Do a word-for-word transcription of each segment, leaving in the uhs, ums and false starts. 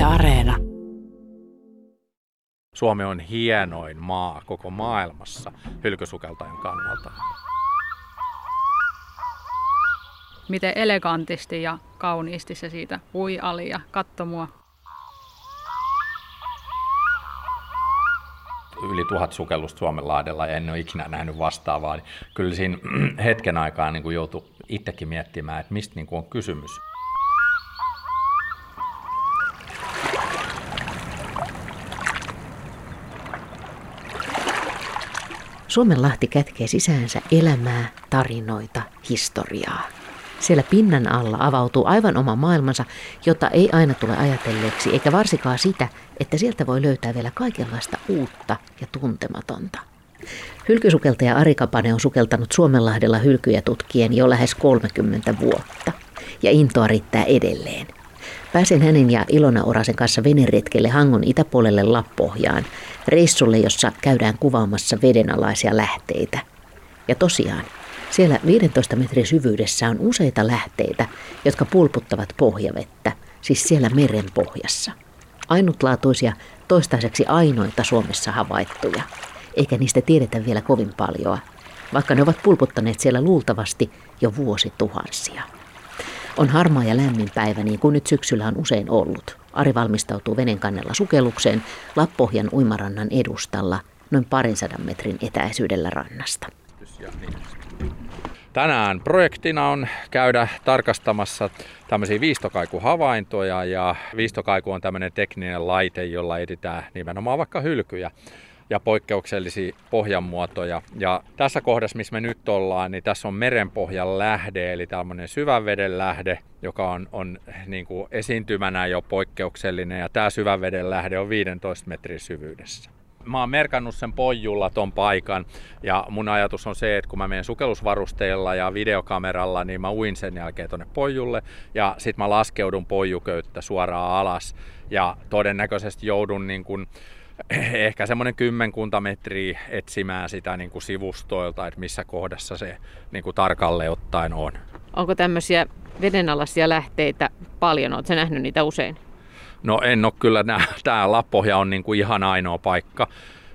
Yle Areena. Suomi on hienoin maa koko maailmassa hylkysukeltajan kannalta. Miten elegantisti ja kauniisti se siitä ui ali ja katso mua. Yli tuhat sukellusta Suomenlahdella ja en ole ikinä nähnyt vastaavaa. Kyllä siinä hetken aikaa niin kuin joutui itsekin miettimään, että mistä niin kuin on kysymys. Suomenlahti kätkee sisäänsä elämää, tarinoita, historiaa. Siellä pinnan alla avautuu aivan oma maailmansa, jota ei aina tule ajatelleeksi, eikä varsinkaan sitä, että sieltä voi löytää vielä kaikenlaista uutta ja tuntematonta. Hylkysukeltaja Ari Kapanen on sukeltanut Suomenlahdella hylkyjä tutkien jo lähes kolmekymmentä vuotta, ja intoa riittää edelleen. Pääsin hänen ja Ilona Orasen kanssa veneretkelle Hangon itäpuolelle Lappohjaan, reissulle, jossa käydään kuvaamassa vedenalaisia lähteitä. Ja tosiaan, siellä viidentoista metrin syvyydessä on useita lähteitä, jotka pulputtavat pohjavettä, siis siellä meren pohjassa. Ainutlaatuisia, toistaiseksi ainoita Suomessa havaittuja, eikä niistä tiedetä vielä kovin paljoa, vaikka ne ovat pulputtaneet siellä luultavasti jo vuosituhansia. On harmaa ja lämmin päivä, niin kuin nyt syksyllä on usein ollut. Ari valmistautuu veneen kannella sukellukseen Lappohjan uimarannan edustalla noin parin sadan metrin etäisyydellä rannasta. Tänään projektina on käydä tarkastamassa tämmöisiä viistokaikuhavaintoja, ja viistokaiku on tämmöinen tekninen laite, jolla etsitään nimenomaan vaikka hylkyjä ja poikkeuksellisia pohjanmuotoja. Ja tässä kohdassa, missä me nyt ollaan, niin tässä on merenpohjan lähde, eli tämmöinen syvänveden lähde, joka on, on niin kuin esiintymänä jo poikkeuksellinen, ja tämä syvänveden lähde on viidentoista metrin syvyydessä. Mä oon merkannut sen poijulla ton paikan, ja mun ajatus on se, että kun mä menen sukellusvarusteilla ja videokameralla, niin mä uin sen jälkeen tonne poijulle, ja sit mä laskeudun poijuköyttä suoraan alas, ja todennäköisesti joudun niin kuin ehkä semmoinen kymmenkunta metriä etsimään sitä niin kuin sivustoilta, että missä kohdassa se niin kuin tarkalleen ottaen on. Onko tämmöisiä vedenalaisia lähteitä paljon? Oletko sä nähnyt niitä usein? No en ole kyllä. Tämä Lappohja on niin kuin ihan ainoa paikka.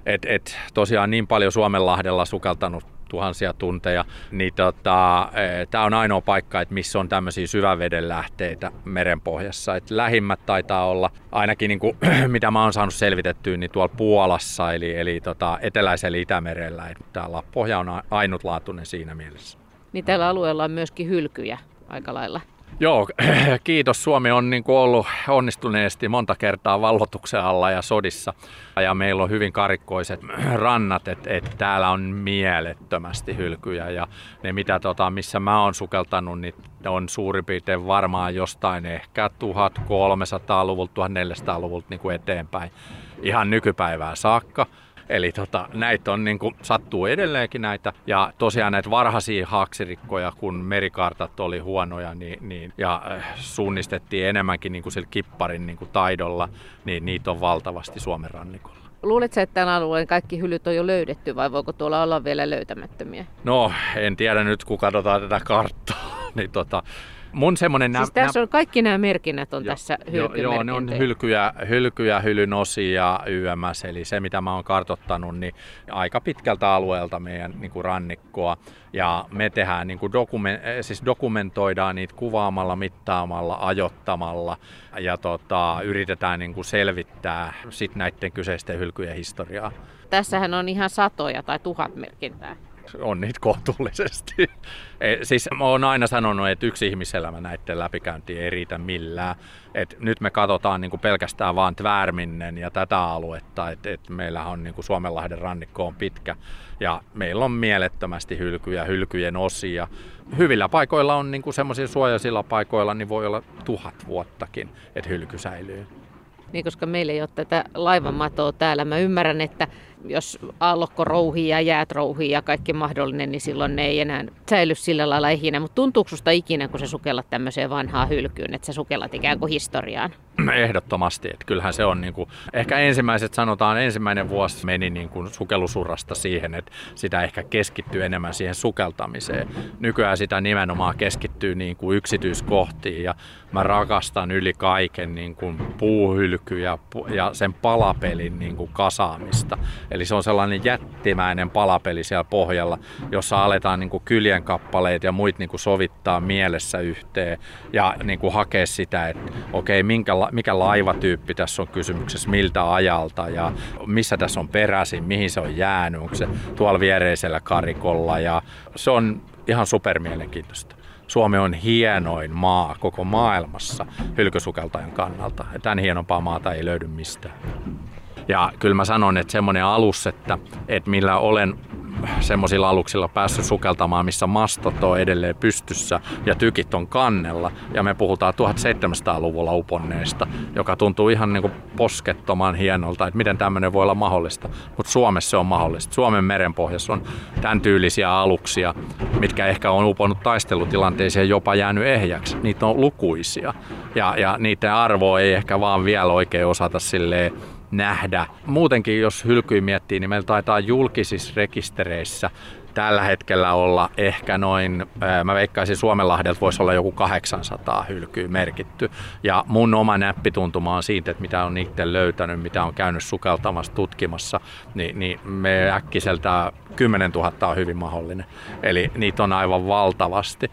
Et, et, tosiaan niin paljon Suomenlahdella sukeltanut tuhansia tunteja, niin tota, tämä on ainoa paikka, että missä on tämmöisiä syvävedenlähteitä merenpohjassa. Et lähimmät taitaa olla, ainakin niin kuin, mitä mä oon saanut selvitettyä, niin tuolla Puolassa, eli, eli tota, eteläisellä Itämerellä. Tämä Lappohja on ainutlaatuinen siinä mielessä. Niin tällä alueella on myöskin hylkyjä aika lailla. Joo, kiitos. Suomi on niin kuin ollut onnistuneesti monta kertaa valloituksen alla ja sodissa. Ja meillä on hyvin karikkoiset rannat, että et täällä on mielettömästi hylkyjä. Ja ne, mitä, tota, missä mä oon sukeltanut, niin on suurin piirtein varmaan jostain ehkä tuhatkolmesataaluvulta, tuhatneljäsataaluvulta niin kuin eteenpäin ihan nykypäivään saakka. Eli tota, näitä on niin kuin, sattuu edelleenkin näitä, ja tosiaan näitä varhaisia haaksirikkoja, kun merikartat oli huonoja niin, niin, ja äh, suunnistettiin enemmänkin niin kuin sillä kipparin niin kuin taidolla, niin niitä on valtavasti Suomen rannikolla. Luuletko, että tämän alueen kaikki hylyt on jo löydetty, vai voiko tuolla olla vielä löytämättömiä? No, en tiedä nyt, kun katsotaan tätä karttaa. niin, tota, Mun semmonen nä- siis tässä on kaikki nämä merkinnät on jo, tässä hylkymerkintöjä. Joo, ne on hylkyjä, hylkyjä hylyn osia Y M S, eli se mitä mä oon kartoittanut, niin aika pitkältä alueelta meidän niin kuin rannikkoa. Ja me tehdään, niin kuin dokumen- siis dokumentoidaan niitä kuvaamalla, mittaamalla, ajottamalla, ja tota, yritetään niin kuin selvittää sit näiden kyseisten hylkyjen historiaa. Tässähän on ihan satoja tai tuhat merkintää. On niitä kohtuullisesti. Siis mä oon aina sanonut, että yksi ihmiselämä näiden läpikäyntiin ei riitä millään. Et nyt me katsotaan niinku pelkästään vaan Tvärminnen ja tätä aluetta. Et, et meillähän on niinku Suomenlahden rannikko on pitkä ja meillä on mielettömästi hylkyjä, hylkyjen osia. Hyvillä paikoilla on niinku semmoisilla suojaisilla paikoilla, niin voi olla tuhat vuottakin, että hylky säilyy. Niin, koska meillä ei ole tätä laivanmatoa täällä. Mä ymmärrän, että jos aallokkorouhii ja jäätrouhii ja kaikki mahdollinen, niin silloin ne ei enää säily sillä lailla ehinä. Mutta tuntuuko susta ikinä, kun sä sukellat tämmöiseen vanhaan hylkyyn, että sä sukellat ikään kuin historiaan? ehdottomasti. Että kyllähän se on niin kuin, ehkä ensimmäiset sanotaan, ensimmäinen vuosi meni niin kuin sukellusurasta siihen, että sitä ehkä keskittyy enemmän siihen sukeltamiseen. Nykyään sitä nimenomaan keskittyy niin kuin yksityiskohtiin ja mä rakastan yli kaiken niin kuin puuhylkyjä ja sen palapelin niin kuin kasaamista. Eli se on sellainen jättimäinen palapeli siellä pohjalla, jossa aletaan niin kuin kyljen kappaleet ja muit niin kuin sovittaa mielessä yhteen ja niin kuin hakea sitä, että okei, minkä mikä laivatyyppi tässä on kysymyksessä, miltä ajalta ja missä tässä on peräisin, mihin se on jäänyt, onko se tuolla viereisellä karikolla ja se on ihan supermielenkiintoista. Suomi on hienoin maa koko maailmassa hylkysukeltajan kannalta ja tämän hienompaa maata ei löydy mistään. Ja kyllä mä sanon, että semmoinen alus, että, että millä olen semmoisilla aluksilla päässyt sukeltamaan, missä mastot on edelleen pystyssä ja tykit on kannella. Ja me puhutaan seitsemäntoistasataa-luvulla uponneesta, joka tuntuu ihan niin kuin poskettoman hienolta, että miten tämmöinen voi olla mahdollista. Mutta Suomessa se on mahdollista. Suomen merenpohjassa on tämän tyylisiä aluksia, mitkä ehkä on uponnut taistelutilanteeseen jopa jäänyt ehjäksi. Niitä on lukuisia ja, ja niiden arvoa ei ehkä vaan vielä oikein osata silleen nähdä. Muutenkin, jos hylkyä miettii, niin meillä taitaa julkisissa rekistereissä tällä hetkellä olla ehkä noin, mä veikkaisin Suomenlahdelta voisi olla joku kahdeksansataa hylkyä merkitty. Ja mun oma näppituntuma on siitä, että mitä on itse löytänyt, mitä on käynyt sukeltamassa, tutkimassa, niin, niin me äkkiseltään kymmenentuhatta on hyvin mahdollinen. Eli niitä on aivan valtavasti.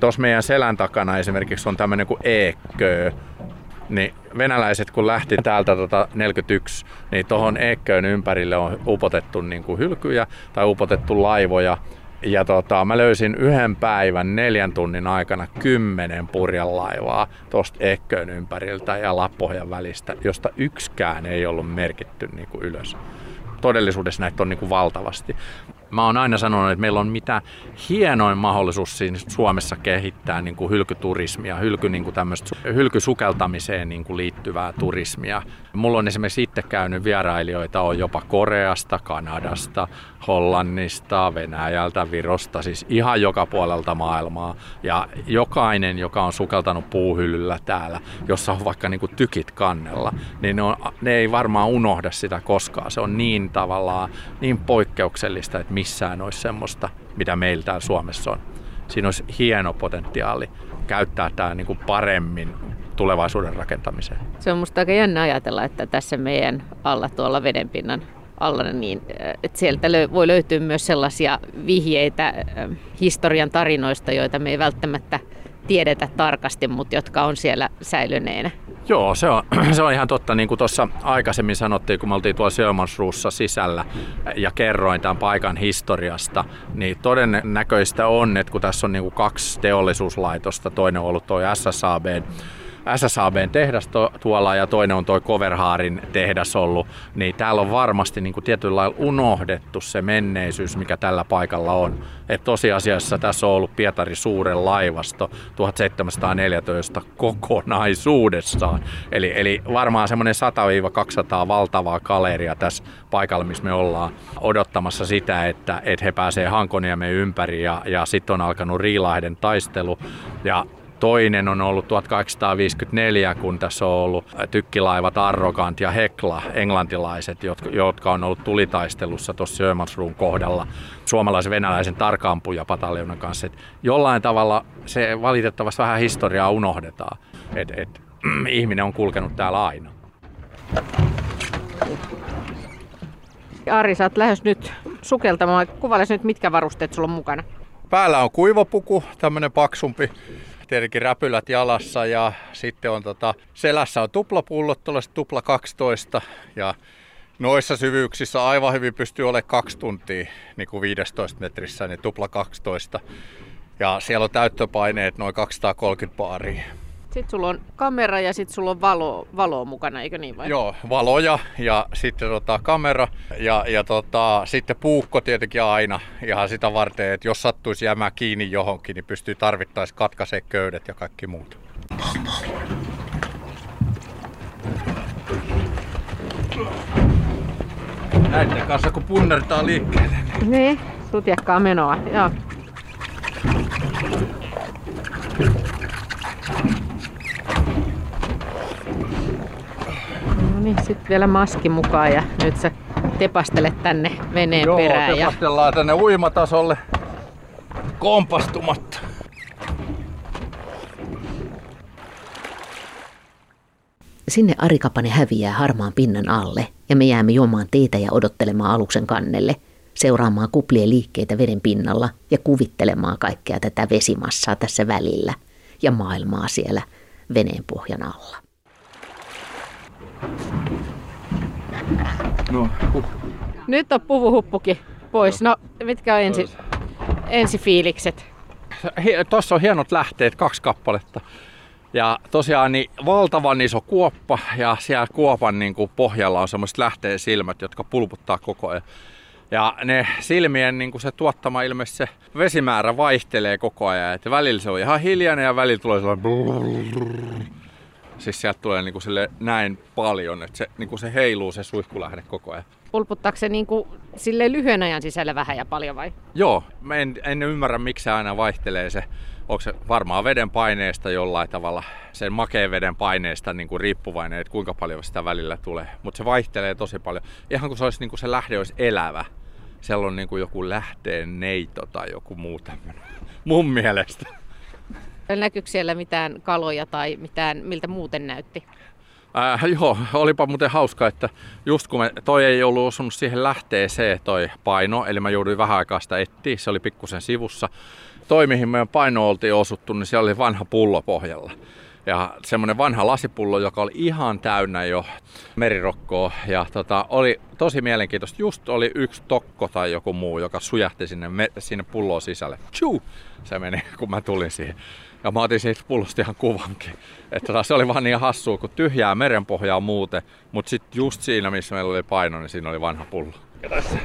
Tuossa meidän selän takana esimerkiksi on tämmöinen kuin eekkö. Niin venäläiset kun lähti täältä tuota neljäkymmentäyksi, niin tuohon eekköön ympärille on upotettu niin kuin hylkyjä tai upotettu laivoja. Ja tota, mä löysin yhden päivän neljän tunnin aikana kymmenen purjelaivaa tuosta eekköön ympäriltä ja Lappohjan välistä, josta yksikään ei ollut merkitty niin kuin ylös. Todellisuudessa näitä on niin kuin valtavasti. Mä oon aina sanonut, että meillä on mitä hienoin mahdollisuus siinä Suomessa kehittää niin kuin hylkyturismia, hylky, niin kuin tämmöistä hylkysukeltamiseen niin kuin liittyvää turismia. Mulla on esimerkiksi itse käynyt vierailijoita, on jopa Koreasta, Kanadasta, Hollannista, Venäjältä, Virosta, siis ihan joka puolelta maailmaa. Ja jokainen, joka on sukeltanut puuhyllyllä täällä, jossa on vaikka niin kuin tykit kannella, niin ne, on, ne ei varmaan unohda sitä koskaan. Se on niin tavallaan niin poikkeuksellista, että missään olisi semmoista, mitä meillä täällä Suomessa on. Siinä olisi hieno potentiaali käyttää tämä niin kuin paremmin tulevaisuuden rakentamiseen. Se on musta aika jännä ajatella, että tässä meidän alla tuolla vedenpinnan alla, niin että sieltä voi löytyä myös sellaisia vihjeitä historian tarinoista, joita me ei välttämättä tiedetä tarkasti, mutta jotka on siellä säilyneenä. Joo, se on, se on ihan totta. Niin kuin tuossa aikaisemmin sanottiin, kun me oltiin tuolla Sjömansrussa sisällä ja kerroin tämän paikan historiasta, niin todennäköistä on, että kun tässä on niin kuin kaksi teollisuuslaitosta, toinen on ollut tuo S S A B, S S A B:n tehdas tuolla ja toinen on tuo Koverhaarin tehdas ollut, niin täällä on varmasti niin kuin tietyllä lailla unohdettu se menneisyys, mikä tällä paikalla on. Et tosiasiassa tässä on ollut Pietari Suuren laivasto seitsemäntoistasataa neljätoista kokonaisuudessaan. Eli, eli varmaan semmoinen sata kaksisataa valtavaa kaleria tässä paikalla, missä me ollaan odottamassa sitä, että et he pääsee Hankoniemen ympäri ja, ja sitten on alkanut Riilahden taistelu. Ja toinen on ollut tuhatkahdeksansataaviisikymmentäneljä, kun tässä on ollut tykkilaivat Arrogant ja Hekla, englantilaiset, jotka on ollut tulitaistelussa tuossa Sjömansruun kohdalla suomalais-venäläisen tarkaampujapataljonan kanssa. Et jollain tavalla se valitettavasti vähän historiaa unohdetaan, että et, mm, ihminen on kulkenut täällä aina. Ari, sä oot lähes nyt sukeltamaan. Kuvaile nyt, mitkä varusteet sulla on mukana. Päällä on kuivapuku, tämmöinen paksumpi. Tietenkin räpylät jalassa ja sitten on tota, selässä on tuplapullot, tuollaiset tupla kaksitoista ja noissa syvyyksissä aivan hyvin pystyy olemaan kaksi tuntia niin kuin viisitoista metrissä, niin tupla kaksitoista ja siellä on täyttöpaineet noin kaksisataakolmekymmentä baaria. Sitten sulla on kamera ja sitten sulla on valo, valo mukana, eikö niin vai? Joo, valoja ja sitten tota, kamera ja, ja tota, sitten puukko tietenkin aina ihan sitä varten, että jos sattuisi jäämään kiinni johonkin, niin pystyy tarvittaessa katkaisemaan köydet ja kaikki muut. Näiden kanssa kun punnertaa liikkeelle. Niin, sutjakkaa menoa, joo. niin, sitten vielä maski mukaan ja nyt sä tepastelet tänne veneen Joo, perään. Joo, tepastellaan ja... tänne uimatasolle kompastumatta. Sinne Ari Kapanen häviää harmaan pinnan alle ja me jäämme juomaan teetä ja odottelemaan aluksen kannelle, seuraamaan kuplien liikkeitä veden pinnalla ja kuvittelemaan kaikkea tätä vesimassaa tässä välillä ja maailmaa siellä veneen pohjan alla. No, huh. Nyt on puvuhuppukin pois. No, mitkä on ensi, ensi fiilikset? Tuossa on hienot lähteet, kaksi kappaletta. Ja tosiaan niin valtavan iso kuoppa ja siellä kuopan niin kuin pohjalla on semmoiset lähteen silmät, jotka pulputtaa koko ajan. Ja ne silmien niin kuin se tuottama ilmeisesti se vesimäärä vaihtelee koko ajan. Et välillä se on ihan hiljainen ja välillä tulee sellainen... Siis sieltä tulee niin kuin sille näin paljon, että se, niin kuin se heiluu se suihkulähde koko ajan. Pulputtaako se niin kuin silleen lyhyen ajan sisällä vähän ja paljon vai? Joo, mä en, en ymmärrä miksi se aina vaihtelee se. Onko se varmaan veden paineesta jollain tavalla, sen makeen veden paineesta niin kuin riippuvainen, että kuinka paljon sitä välillä tulee. Mutta se vaihtelee tosi paljon. Ihan kuin se, olisi, niin kuin se lähde olisi elävä. Siellä on niin kuin joku lähteen neito tai joku muu tämmöinen. Mun mielestä. Näkyykö siellä mitään kaloja tai mitään, miltä muuten näytti? Äh, joo, olipa muuten hauska, että just kun me, toi ei ollut osunut siihen lähteeseen toi paino, eli mä jouduin vähän aikaa sitä etsiä, se oli pikkusen sivussa. Toi, mihin meidän paino oltiin osuttu, niin siellä oli vanha pullo pohjalla. Ja semmoinen vanha lasipullo, joka oli ihan täynnä jo merirokkoa. Ja tota, oli tosi mielenkiintoista. Just oli yksi tokko tai joku muu, joka sujahti sinne, me- sinne pullon sisälle. Tshuu! Se meni, kun mä tulin siihen. Ja mä otin siitä pullosta ihan kuvankin. Että tota, se oli vaan niin hassua, kun tyhjää merenpohjaa muuten. Mut sit just siinä, missä meillä oli paino, niin siinä oli vanha pullo. Ja tässä.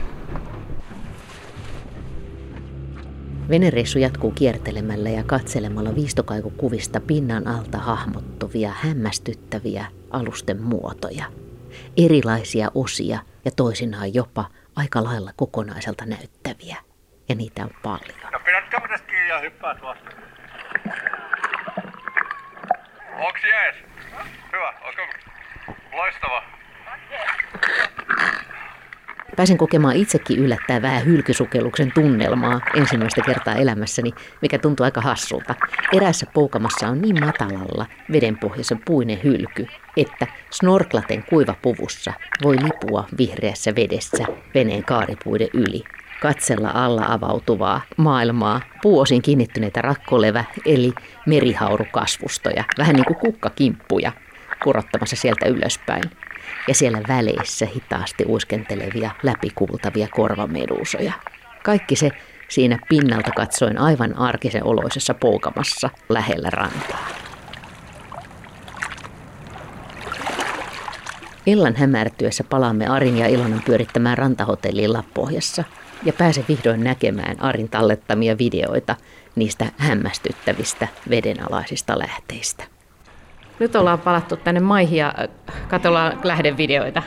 Venereissu jatkuu kiertelemällä ja katselemalla viistokaikukuvista pinnan alta hahmottuvia, hämmästyttäviä alusten muotoja. Erilaisia osia ja toisinaan jopa aika lailla kokonaiselta näyttäviä. Ja niitä on paljon. No pidätkö minä kiinni ja hyppäät vasta? Onks jees? Hyvä, onko loistava? Pääsin kokemaan itsekin yllättäen vähän hylkysukelluksen tunnelmaa ensimmäistä kertaa elämässäni, mikä tuntui aika hassulta. Eräässä poukamassa on niin matalalla vedenpohjassa puinen hylky, että snorklaten kuivapuvussa voi lipua vihreässä vedessä veneen kaaripuiden yli. Katsella alla avautuvaa maailmaa, puuosin kiinnittyneitä rakkolevä- eli merihaurukasvustoja, vähän niin kuin kukkakimppuja kurottamassa sieltä ylöspäin. Ja siellä väleissä hitaasti uiskentelevia, läpikuultavia korvameduusoja. Kaikki se siinä pinnalta katsoen aivan arkisen oloisessa poukamassa lähellä rantaa. Illan hämärtyessä palaamme Arin ja Ilonan pyörittämään rantahotelliin Lappohjassa ja pääsen vihdoin näkemään Arin tallettamia videoita niistä hämmästyttävistä vedenalaisista lähteistä. Nyt ollaan palattu tänne maihin ja katsotaan lähdevideoita.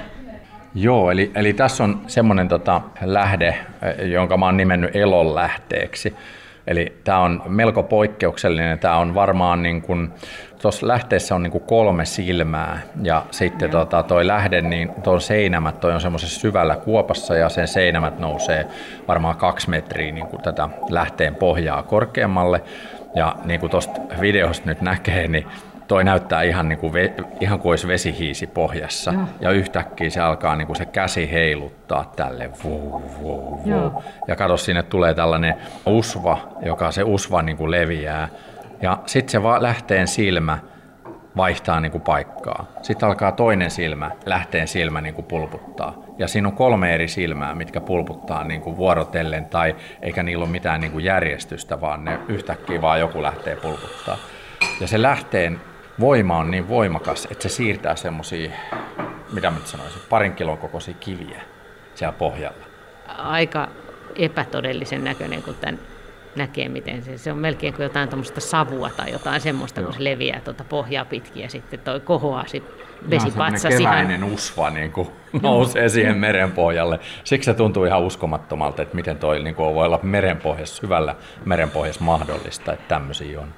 Joo, eli, eli tässä on semmoinen tota, lähde, jonka mä oon nimennyt elon lähteeksi. Eli tämä on melko poikkeuksellinen. Tämä on varmaan, niin kun, tuossa lähteessä on niin kun kolme silmää ja sitten tota, toi lähde, niin tuon seinämät, toi on semmoisessa syvällä kuopassa ja sen seinämät nousee varmaan kaksi metriä niin kun tätä lähteen pohjaa korkeammalle. Ja niin kuin tuosta videosta nyt näkee, niin toi näyttää ihan, niin kuin ve, ihan kuin olisi vesihiisi pohjassa. Joo. Ja yhtäkkiä se alkaa niin kuin se käsi heiluttaa tälle. Vuu, vuu, vuu. Ja kato, sinne tulee tällainen usva, joka se usva niin kuin leviää. Ja sitten se va- lähteen silmä vaihtaa niin kuin paikkaa. Sitten alkaa toinen silmä, lähteen silmä niin kuin pulputtaa. Ja siinä on kolme eri silmää, mitkä pulputtaa niin kuin vuorotellen, tai eikä niillä ole mitään niin kuin järjestystä, vaan ne yhtäkkiä vaan joku lähtee pulputtaa. Ja se lähteen voima on niin voimakas, että se siirtää semmosia, mitä mä sanoisin, parin kilon kokoisia kiviä siellä pohjalla. Aika epätodellisen näköinen, kun tämän näkee, miten se, se on melkein kuin jotain tuommoista savua tai jotain semmoista, Joo. kun se leviää tuota pohjaa pitkin ja sitten toi kohoaa sitten vesipatsas. Ihan semmoinen keväinen usva niin kuin nousee siihen merenpohjalle. Siksi se tuntuu ihan uskomattomalta, että miten toi niin kuin voi olla merenpohjassa, hyvällä merenpohjassa mahdollista, että tämmöisiä on.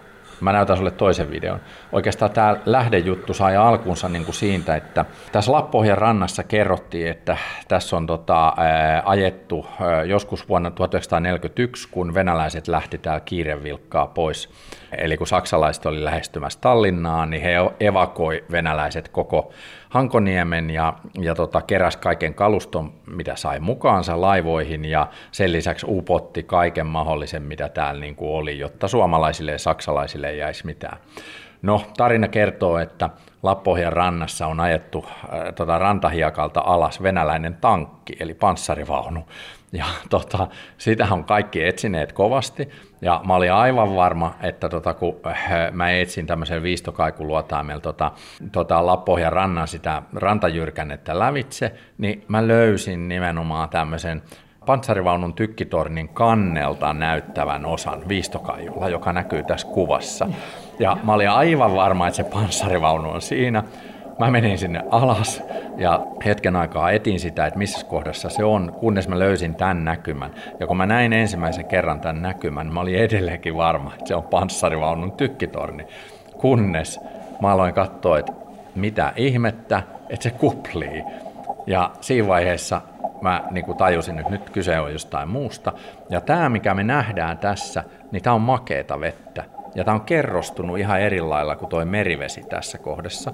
Mä näytän sulle toisen videon. Oikeastaan tämä lähdejuttu sai alkunsa niin kuin siitä, että tässä Lappohjan rannassa kerrottiin, että tässä on tota, ää, ajettu ää, joskus vuonna tuhatyhdeksänsataaneljäkymmentäyksi, kun venäläiset lähti täällä kiirevilkkaa pois. Eli kun saksalaiset oli lähestymässä Tallinnaa, niin he evakoi venäläiset koko Hankoniemen ja, ja tota, keräsi kaiken kaluston, mitä sai mukaansa laivoihin, ja sen lisäksi upotti kaiken mahdollisen, mitä täällä niin kuin oli, jotta suomalaisille ja saksalaisille ei jäisi mitään. No, tarina kertoo, että Lappohjan rannassa on ajettu äh, tota, rantahiakalta alas venäläinen tankki, eli panssarivaunu. Ja tota, sitä on kaikki etsineet kovasti, ja mä olin aivan varma, että tota, kun mä etsin tämmöisen viistokaikuluotaimen tota, tota Lappohjan rannan sitä rantajyrkännettä lävitse, niin mä löysin nimenomaan tämmöisen panssarivaunun tykkitornin kannelta näyttävän osan viistokaiulla, joka näkyy tässä kuvassa. Ja mä olin aivan varma, että se panssarivaunu on siinä. Mä menin sinne alas ja hetken aikaa etin sitä, että missä kohdassa se on, kunnes mä löysin tämän näkymän. Ja kun mä näin ensimmäisen kerran tämän näkymän, mä olin edelleenkin varma, että se on panssarivaunun tykkitorni. Kunnes mä aloin katsoa, että mitä ihmettä, että se kuplii. Ja siinä vaiheessa mä niin kuin tajusin, että nyt kyse on jostain muusta. Ja tämä, mikä me nähdään tässä, niin tämä on makeeta vettä. Ja tämä on kerrostunut ihan eri lailla kuin toi merivesi tässä kohdassa.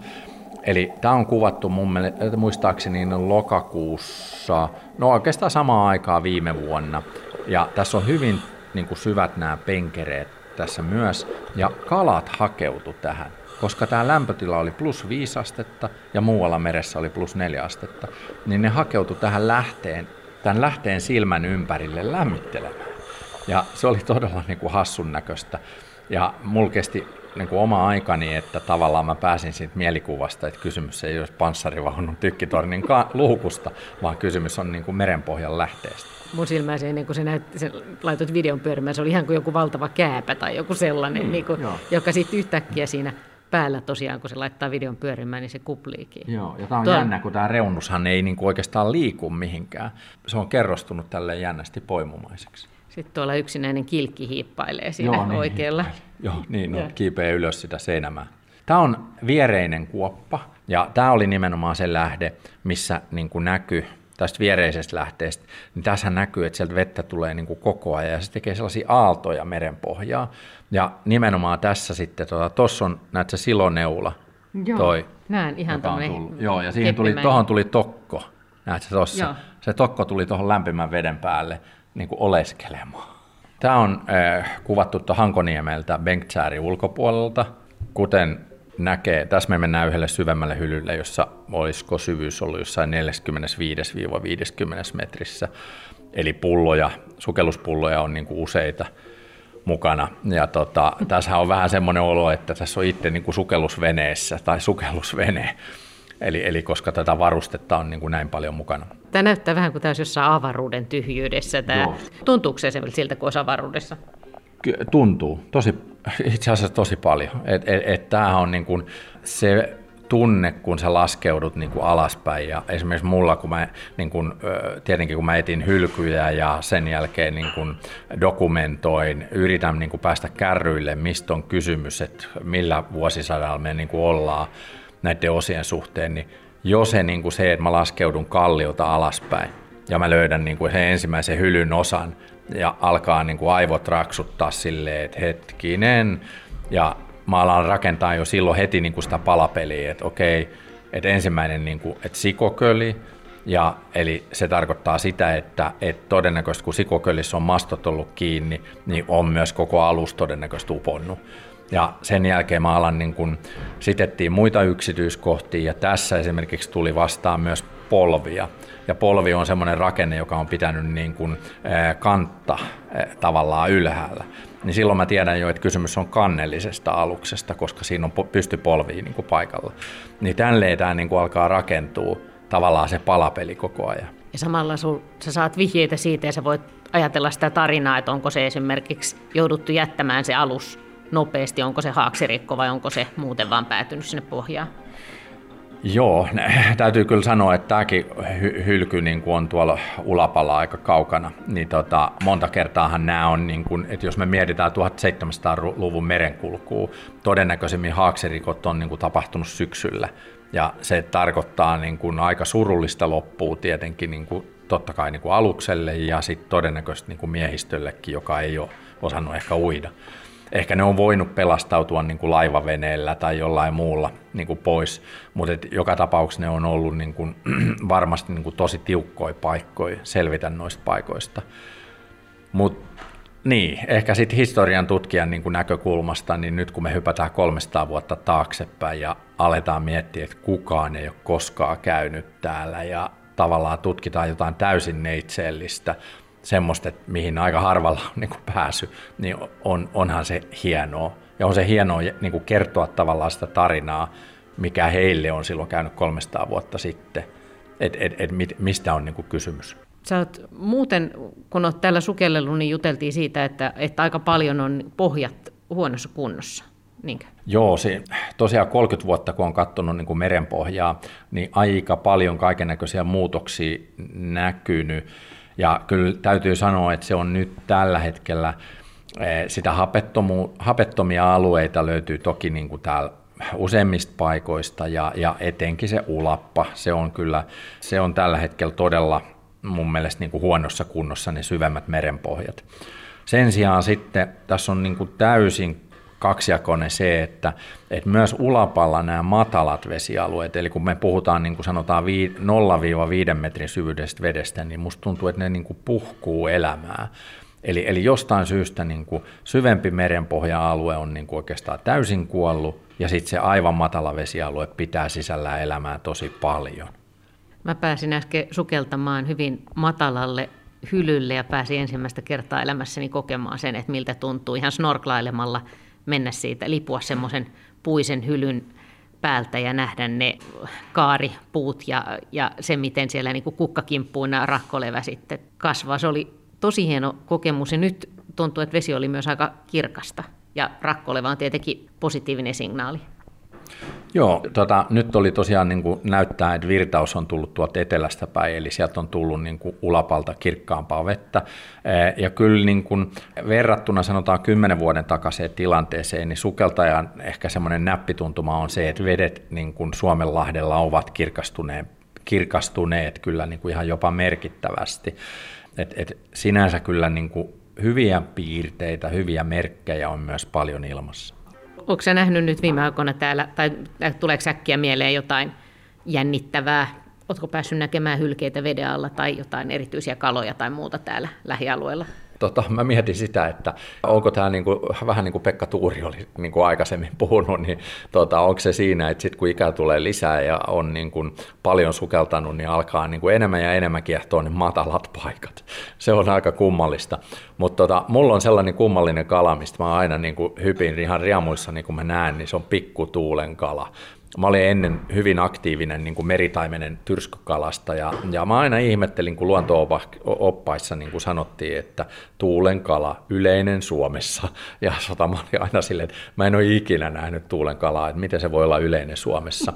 Eli tämä on kuvattu mun mielestä, muistaakseni lokakuussa, no oikeastaan samaan aikaan viime vuonna. Ja tässä on hyvin niin kuin syvät nämä penkereet tässä myös. Ja kalat hakeutu tähän, koska tämä lämpötila oli plus viisi astetta ja muualla meressä oli plus neljä astetta. Niin ne hakeutu tähän lähteen, tämän lähteen silmän ympärille lämmittelemään. Ja se oli todella niin kuin hassun näköistä. Ja mulla kesti niin kuin oma aikani, että tavallaan mä pääsin siitä mielikuvasta, että kysymys ei olisi panssarivaunun tykkitornin ka- luukusta, vaan kysymys on niin kuin merenpohjan lähteestä. Mun silmäsi ennen kuin sä, näyt, sä laitot videon pyörimään, se oli ihan kuin joku valtava kääpä tai joku sellainen, mm, niin kuin, joka sitten yhtäkkiä siinä päällä tosiaan, kun se laittaa videon pyörimään, niin se kupliikin. Joo, ja tämä on Tuo... jännä, kun tämä reunushan ei niin kuin oikeastaan liiku mihinkään. Se on kerrostunut tälleen jännästi poimumaiseksi. Sitten tuolla yksinäinen kilkki hiippailee siinä Joo, niin, oikealla. Joo, niin, no, kiipeä ylös sitä seinämää. Tämä on viereinen kuoppa, ja tämä oli nimenomaan se lähde, missä niin kuin näkyy tästä viereisestä lähteestä. Niin tässä näkyy, että sieltä vettä tulee niin kuin koko ajan, ja se tekee sellaisia aaltoja merenpohjaa. Ja nimenomaan tässä sitten, tuossa tota, on, näetkö se siloneula? Joo, toi, näen ihan tuollainen. Joo, ja siihen tuli, tohon tuli tokko, näetkö se tuossa? Joo. Se tokko tuli tuohon lämpimän veden päälle. Niin kuin oleskelemaan. Tämä on äh, kuvattu Hankoniemeltä Bengtsääri ulkopuolelta, kuten näkee. Tässä me mennään yhdelle syvemmälle hylylle, jossa olisiko syvyys ollut jossain neljästäkymmenestä viiteenkymmeneen metrissä. Eli pulloja, sukelluspulloja on niin kuin useita mukana. Ja tota, tässä on vähän semmoinen olo, että tässä on itse niin kuin sukellusveneessä tai sukellusvene. Eli, eli koska tätä varustetta on niin kuin näin paljon mukana. Tämä näyttää vähän kuin tämä olisi jossain avaruuden tyhjyydessä. Tämä. Tuntuuko se siltä, kun olisi avaruudessa? Tuntuu. Tosi, itse asiassa tosi paljon. Et, et, et tämähän on niin kuin se tunne, kun sä laskeudut niin kuin alaspäin. Ja esimerkiksi mulla, kun mä, niin kuin, tietenkin kun mä etin hylkyjä ja sen jälkeen niin kuin dokumentoin, yritän niin kuin päästä kärryille, mistä on kysymys, että millä vuosisadalla me niin kuin ollaan näiden osien suhteen, niin jo se, niin kuin se, että mä laskeudun kalliota alaspäin ja mä löydän niin kuin sen ensimmäisen hylyn osan ja alkaa niin kuin aivot raksuttaa silleen, että hetkinen, ja mä alan rakentaa jo silloin heti niin kuin sitä palapeliä, että okei, että ensimmäinen niin kuin, että sikoköli, ja eli se tarkoittaa sitä, että, että todennäköisesti kun sikokölissä on mastot ollut kiinni, niin on myös koko alus todennäköisesti uponnut. Ja sen jälkeen mä alan niin kun sitettiin muita yksityiskohtia, ja tässä esimerkiksi tuli vastaan myös polvia. Ja polvi on semmoinen rakenne, joka on pitänyt niin kun kantta tavallaan ylhäällä. Niin silloin mä tiedän jo, että kysymys on kannellisesta aluksesta, koska siinä on pystypolvia niin kun paikalla. Niin tälleen tämä niin kun alkaa rakentua tavallaan se palapeli koko ajan. Ja samalla sun, sä saat vihjeitä siitä, ja sä voit ajatella sitä tarinaa, että onko se esimerkiksi jouduttu jättämään se alus nopeasti, onko se haaksirikko vai onko se muuten vaan päätynyt sinne pohjaan? Joo, täytyy kyllä sanoa, että tämäkin hylky niin kuin on tuolla ulapalla aika kaukana. Niin tota, monta kertaahan nämä on, niin kuin, että jos me mietitään seitsemäntoistasadan luvun merenkulkua, todennäköisemmin haaksirikot on niin kuin tapahtunut syksyllä. Ja se tarkoittaa niin kuin aika surullista loppua tietenkin niin kuin, totta kai niin kuin alukselle ja sitten todennäköisesti niin kuin miehistöllekin, joka ei ole osannut ehkä uida. Ehkä ne on voinut pelastautua niin kuin laivaveneellä tai jollain muulla niin kuin pois, mutta joka tapauksessa ne on ollut niin kuin, varmasti niin kuin tosi tiukkoja paikkoja selvitä noista paikoista. Mut, niin, ehkä sitten historian tutkijan niin kuin näkökulmasta, niin nyt kun me hypätään kolmesataa vuotta taaksepäin ja aletaan miettiä, että kukaan ei ole koskaan käynyt täällä ja tavallaan tutkitaan jotain täysin neitsellistä, semmoista, mihin aika harvalla on niin kuin pääsy, niin on, onhan se hienoa. Ja on se hienoa niin kuin kertoa tavallaan sitä tarinaa, mikä heille on silloin käynyt kolmesataa vuotta sitten, että et, et, mistä on niin kuin kysymys. Sä oot, muuten, kun olet täällä sukellellut, niin juteltiin siitä, että, että aika paljon on pohjat huonossa kunnossa. Niinkö? Joo, se, tosiaan kolmekymmentä vuotta kun on katsonut niin kuin merenpohjaa, niin aika paljon kaikennäköisiä muutoksia näkynyt. Ja kyllä täytyy sanoa, että se on nyt tällä hetkellä, sitä hapettomu, hapettomia alueita löytyy toki niin kuin täällä useimmista paikoista ja, ja etenkin se ulappa, se on kyllä, se on tällä hetkellä todella mun mielestä niin kuin huonossa kunnossa ne syvemmät merenpohjat. Sen sijaan sitten tässä on niin kuin täysin kaksijakoinen se, että, että myös ulapalla nämä matalat vesialueet, eli kun me puhutaan niin kuin sanotaan nolla viiva viiden metrin syvyydestä vedestä, niin musta tuntuu, että ne niin kuin puhkuu elämää. Eli, eli jostain syystä niin kuin syvempi merenpohja-alue on niin kuin oikeastaan täysin kuollut, ja sitten se aivan matala vesialue pitää sisällään elämää tosi paljon. Mä pääsin äsken sukeltamaan hyvin matalalle hylylle ja pääsin ensimmäistä kertaa elämässäni kokemaan sen, että miltä tuntuu ihan snorklailemalla mennä siitä, lipua semmoisen puisen hylyn päältä ja nähdä ne kaaripuut ja, ja se, miten siellä niin kuin kukkakimppuina rakkolevä sitten kasvaa. Se oli tosi hieno kokemus ja nyt tuntuu, että vesi oli myös aika kirkasta ja rakkoleva on tietenkin positiivinen signaali. Joo, tota, nyt oli tosiaan niin kuin näyttää, että virtaus on tullut tuolta etelästä päin, eli sieltä on tullut niin kuin ulapalta kirkkaampaa vettä. Ja kyllä niin kuin verrattuna sanotaan kymmenen vuoden takaiseen tilanteeseen, niin sukeltajan ehkä semmoinen näppituntuma on se, että vedet niin kuin Suomenlahdella ovat kirkastuneet, kirkastuneet kyllä niin kuin ihan jopa merkittävästi. Et, et sinänsä kyllä niin kuin hyviä piirteitä, hyviä merkkejä on myös paljon ilmassa. Onko sä nähnyt nyt viime aikoina täällä, tai tuleeko äkkiä mieleen jotain jännittävää? Oletko päässyt näkemään hylkeitä veden alla tai jotain erityisiä kaloja tai muuta täällä lähialueella? Tota, mä mietin sitä, että onko tämä niinku, vähän niin kuin Pekka Tuuri oli niinku aikaisemmin puhunut, niin tota, onko se siinä, että sit kun ikää tulee lisää ja on niinku paljon sukeltanut, niin alkaa niinku enemmän ja enemmän kiehtoa ne matalat paikat. Se on aika kummallista. Mutta tota, mulla on sellainen kummallinen kala, mistä mä aina niinku hypin ihan riemuissa, niin kun mä näen, niin se on pikkutuulen kala. Mä olin ennen hyvin aktiivinen niin kuin meritaimenen tyrskykalasta ja, ja mä aina ihmettelin, kun luonto-oppaissa niin kuin sanottiin, että tuulenkala yleinen Suomessa. Ja sota, mä olin aina silleen, että mä en ole ikinä nähnyt tuulenkalaa, että miten se voi olla yleinen Suomessa.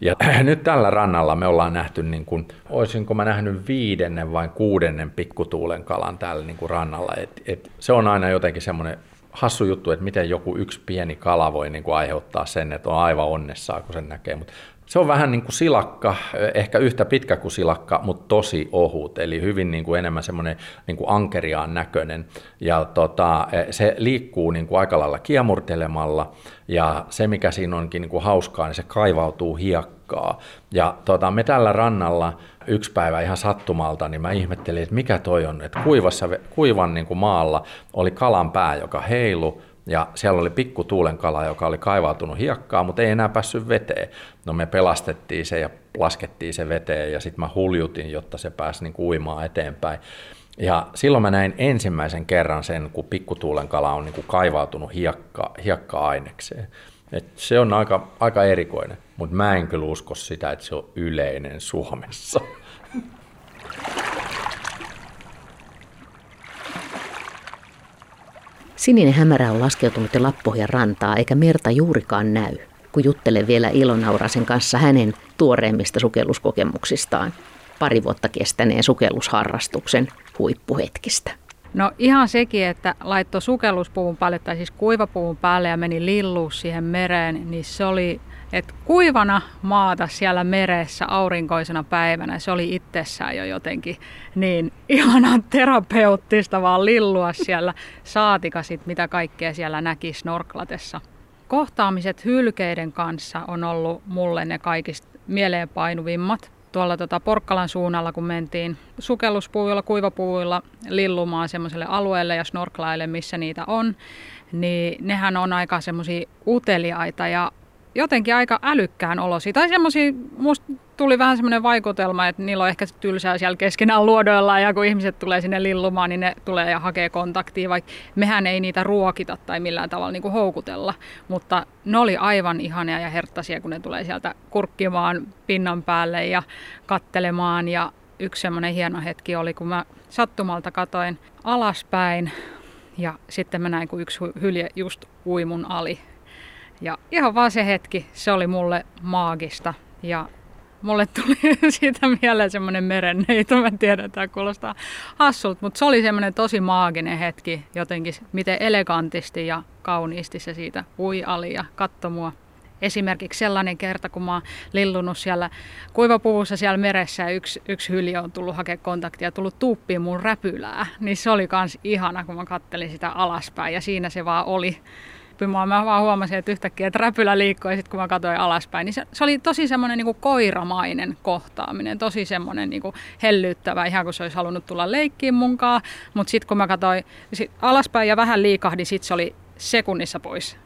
Ja nyt tällä rannalla me ollaan nähty, niin kuin, olisinko mä nähnyt viidennen vai kuudennen pikkutuulenkalan täällä niin kuin rannalla. Et, et, se on aina jotenkin semmoinen hassu juttu, että miten joku yksi pieni kala voi niin kuin aiheuttaa sen, että on aivan onnessaan, kun sen näkee. Mut se on vähän niin kuin silakka, ehkä yhtä pitkä kuin silakka, mutta tosi ohut, eli hyvin niin kuin enemmän semmoinen niin kuin ankeriaan näköinen. Ja tota, se liikkuu niin kuin aika lailla kiemurtelemalla, ja se mikä siinä onkin niin kuin hauskaa, niin se kaivautuu hiekkaa. Ja tota, me tällä rannalla yksi päivä ihan sattumalta, niin mä ihmettelin, että mikä toi on, että kuivassa, kuivan niin kuin maalla oli kalan pää, joka heilu. Ja siellä oli pikku tuulenkala, joka oli kaivautunut hiekkaa, mutta ei enää päässyt veteen. No me pelastettiin se ja laskettiin se veteen ja sitten mä huljutin, jotta se pääsi niin uimaan eteenpäin. Ja silloin mä näin ensimmäisen kerran sen, kun pikku tuulenkala on niin kuin kaivautunut hiekka, hiekka-ainekseen. Et se on aika, aika erikoinen, mutta mä en kyllä usko sitä, että se on yleinen Suomessa. Sininen hämärä on laskeutunut jo Lappohjan rantaa, eikä merta juurikaan näy. kun juttelen vielä Ilona Orasen kanssa hänen tuoreimmista sukelluskokemuksistaan, pari vuotta kestäneen sukellusharrastuksen huippuhetkistä. No ihan sekin, että laittoi sukelluspuvun päälle, tai siis kuivapuvun päälle ja meni lilluun siihen mereen, niin se oli, että kuivana maata siellä meressä aurinkoisena päivänä, se oli itsessään jo jotenkin niin ihanan terapeuttista vaan lillua siellä, saatika sit mitä kaikkea siellä näki snorklatessa. Kohtaamiset hylkeiden kanssa on ollut mulle ne kaikista mieleenpainuvimmat. Tuolla tota Porkkalan suunnalla, kun mentiin sukelluspuvuilla, kuivapuvuilla lillumaan semmoiselle alueelle ja snorklaille, missä niitä on, niin nehän on aika semmoisia uteliaita ja jotenkin aika älykkään olosia. Tai semmoisia, musta tuli vähän semmoinen vaikutelma, että niillä on ehkä tylsää siellä keskenään luodoillaan ja kun ihmiset tulee sinne lillumaan, niin ne tulee ja hakee kontaktia, vaikka mehän ei niitä ruokita tai millään tavalla niin kuin houkutella. Mutta ne oli aivan ihania ja herttaisia, kun ne tulee sieltä kurkkimaan pinnan päälle ja kattelemaan. Ja yksi semmoinen hieno hetki oli, kun mä sattumalta katoin alaspäin ja sitten mä näin, kun yksi hylje just ui mun ali. Ja ihan vaan se hetki, se oli mulle maagista ja mulle tuli siitä mieleen semmoinen merenneito, mä tiedän, tämä kuulostaa hassulta, mutta se oli semmoinen tosi maaginen hetki jotenkin, miten elegantisti ja kauniisti se siitä ui ali ja katsoi mua. Esimerkiksi sellainen kerta, kun mä oon lillunut siellä kuivapuvussa siellä meressä ja yksi, yksi hylje on tullut hakea kontaktia ja tullut tuuppiin mun räpylää, niin se oli kans ihana, kun mä kattelin sitä alaspäin ja siinä se vaan oli. Mä vaan huomasin, että yhtäkkiä että räpylä liikkui ja sitten kun mä katsoin alaspäin, niin se, se oli tosi semmoinen niin kuin koiramainen kohtaaminen, tosi semmoinen niin kuin hellyttävä, ihan kuin se olisi halunnut tulla leikkiin munkaan, mutta sitten kun mä katsoin sit alaspäin ja vähän liikahdin, sitten se oli sekunnissa pois.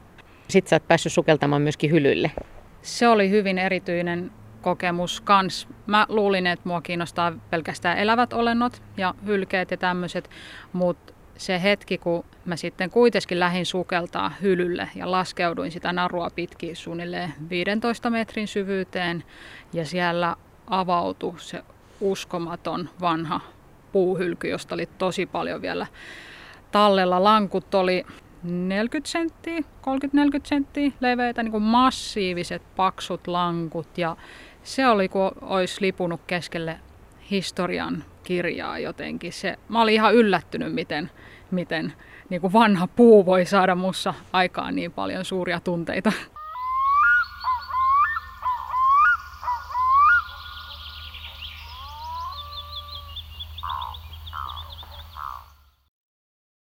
Sitten sä oot päässyt sukeltamaan myöskin hylylle. Se oli hyvin erityinen kokemus kans. Mä luulin, että mua kiinnostaa pelkästään elävät olennot ja hylkeet ja tämmöiset, mutta se hetki, kun mä sitten kuitenkin lähdin sukeltaa hylylle ja laskeuduin sitä narua pitkin suunnilleen viidentoista metrin syvyyteen ja siellä avautui se uskomaton vanha puuhylky, josta oli tosi paljon vielä tallella. Lankut oli neljäkymmentä senttiä, kolmekymmentä neljäkymmentä senttiä leveitä, niin kuin massiiviset paksut lankut ja se oli kuin olisi lipunut keskelle historian kirjaa jotenkin. Se, mä olin ihan yllättynyt, miten, miten niin kuin vanha puu voi saada mussa aikaan niin paljon suuria tunteita.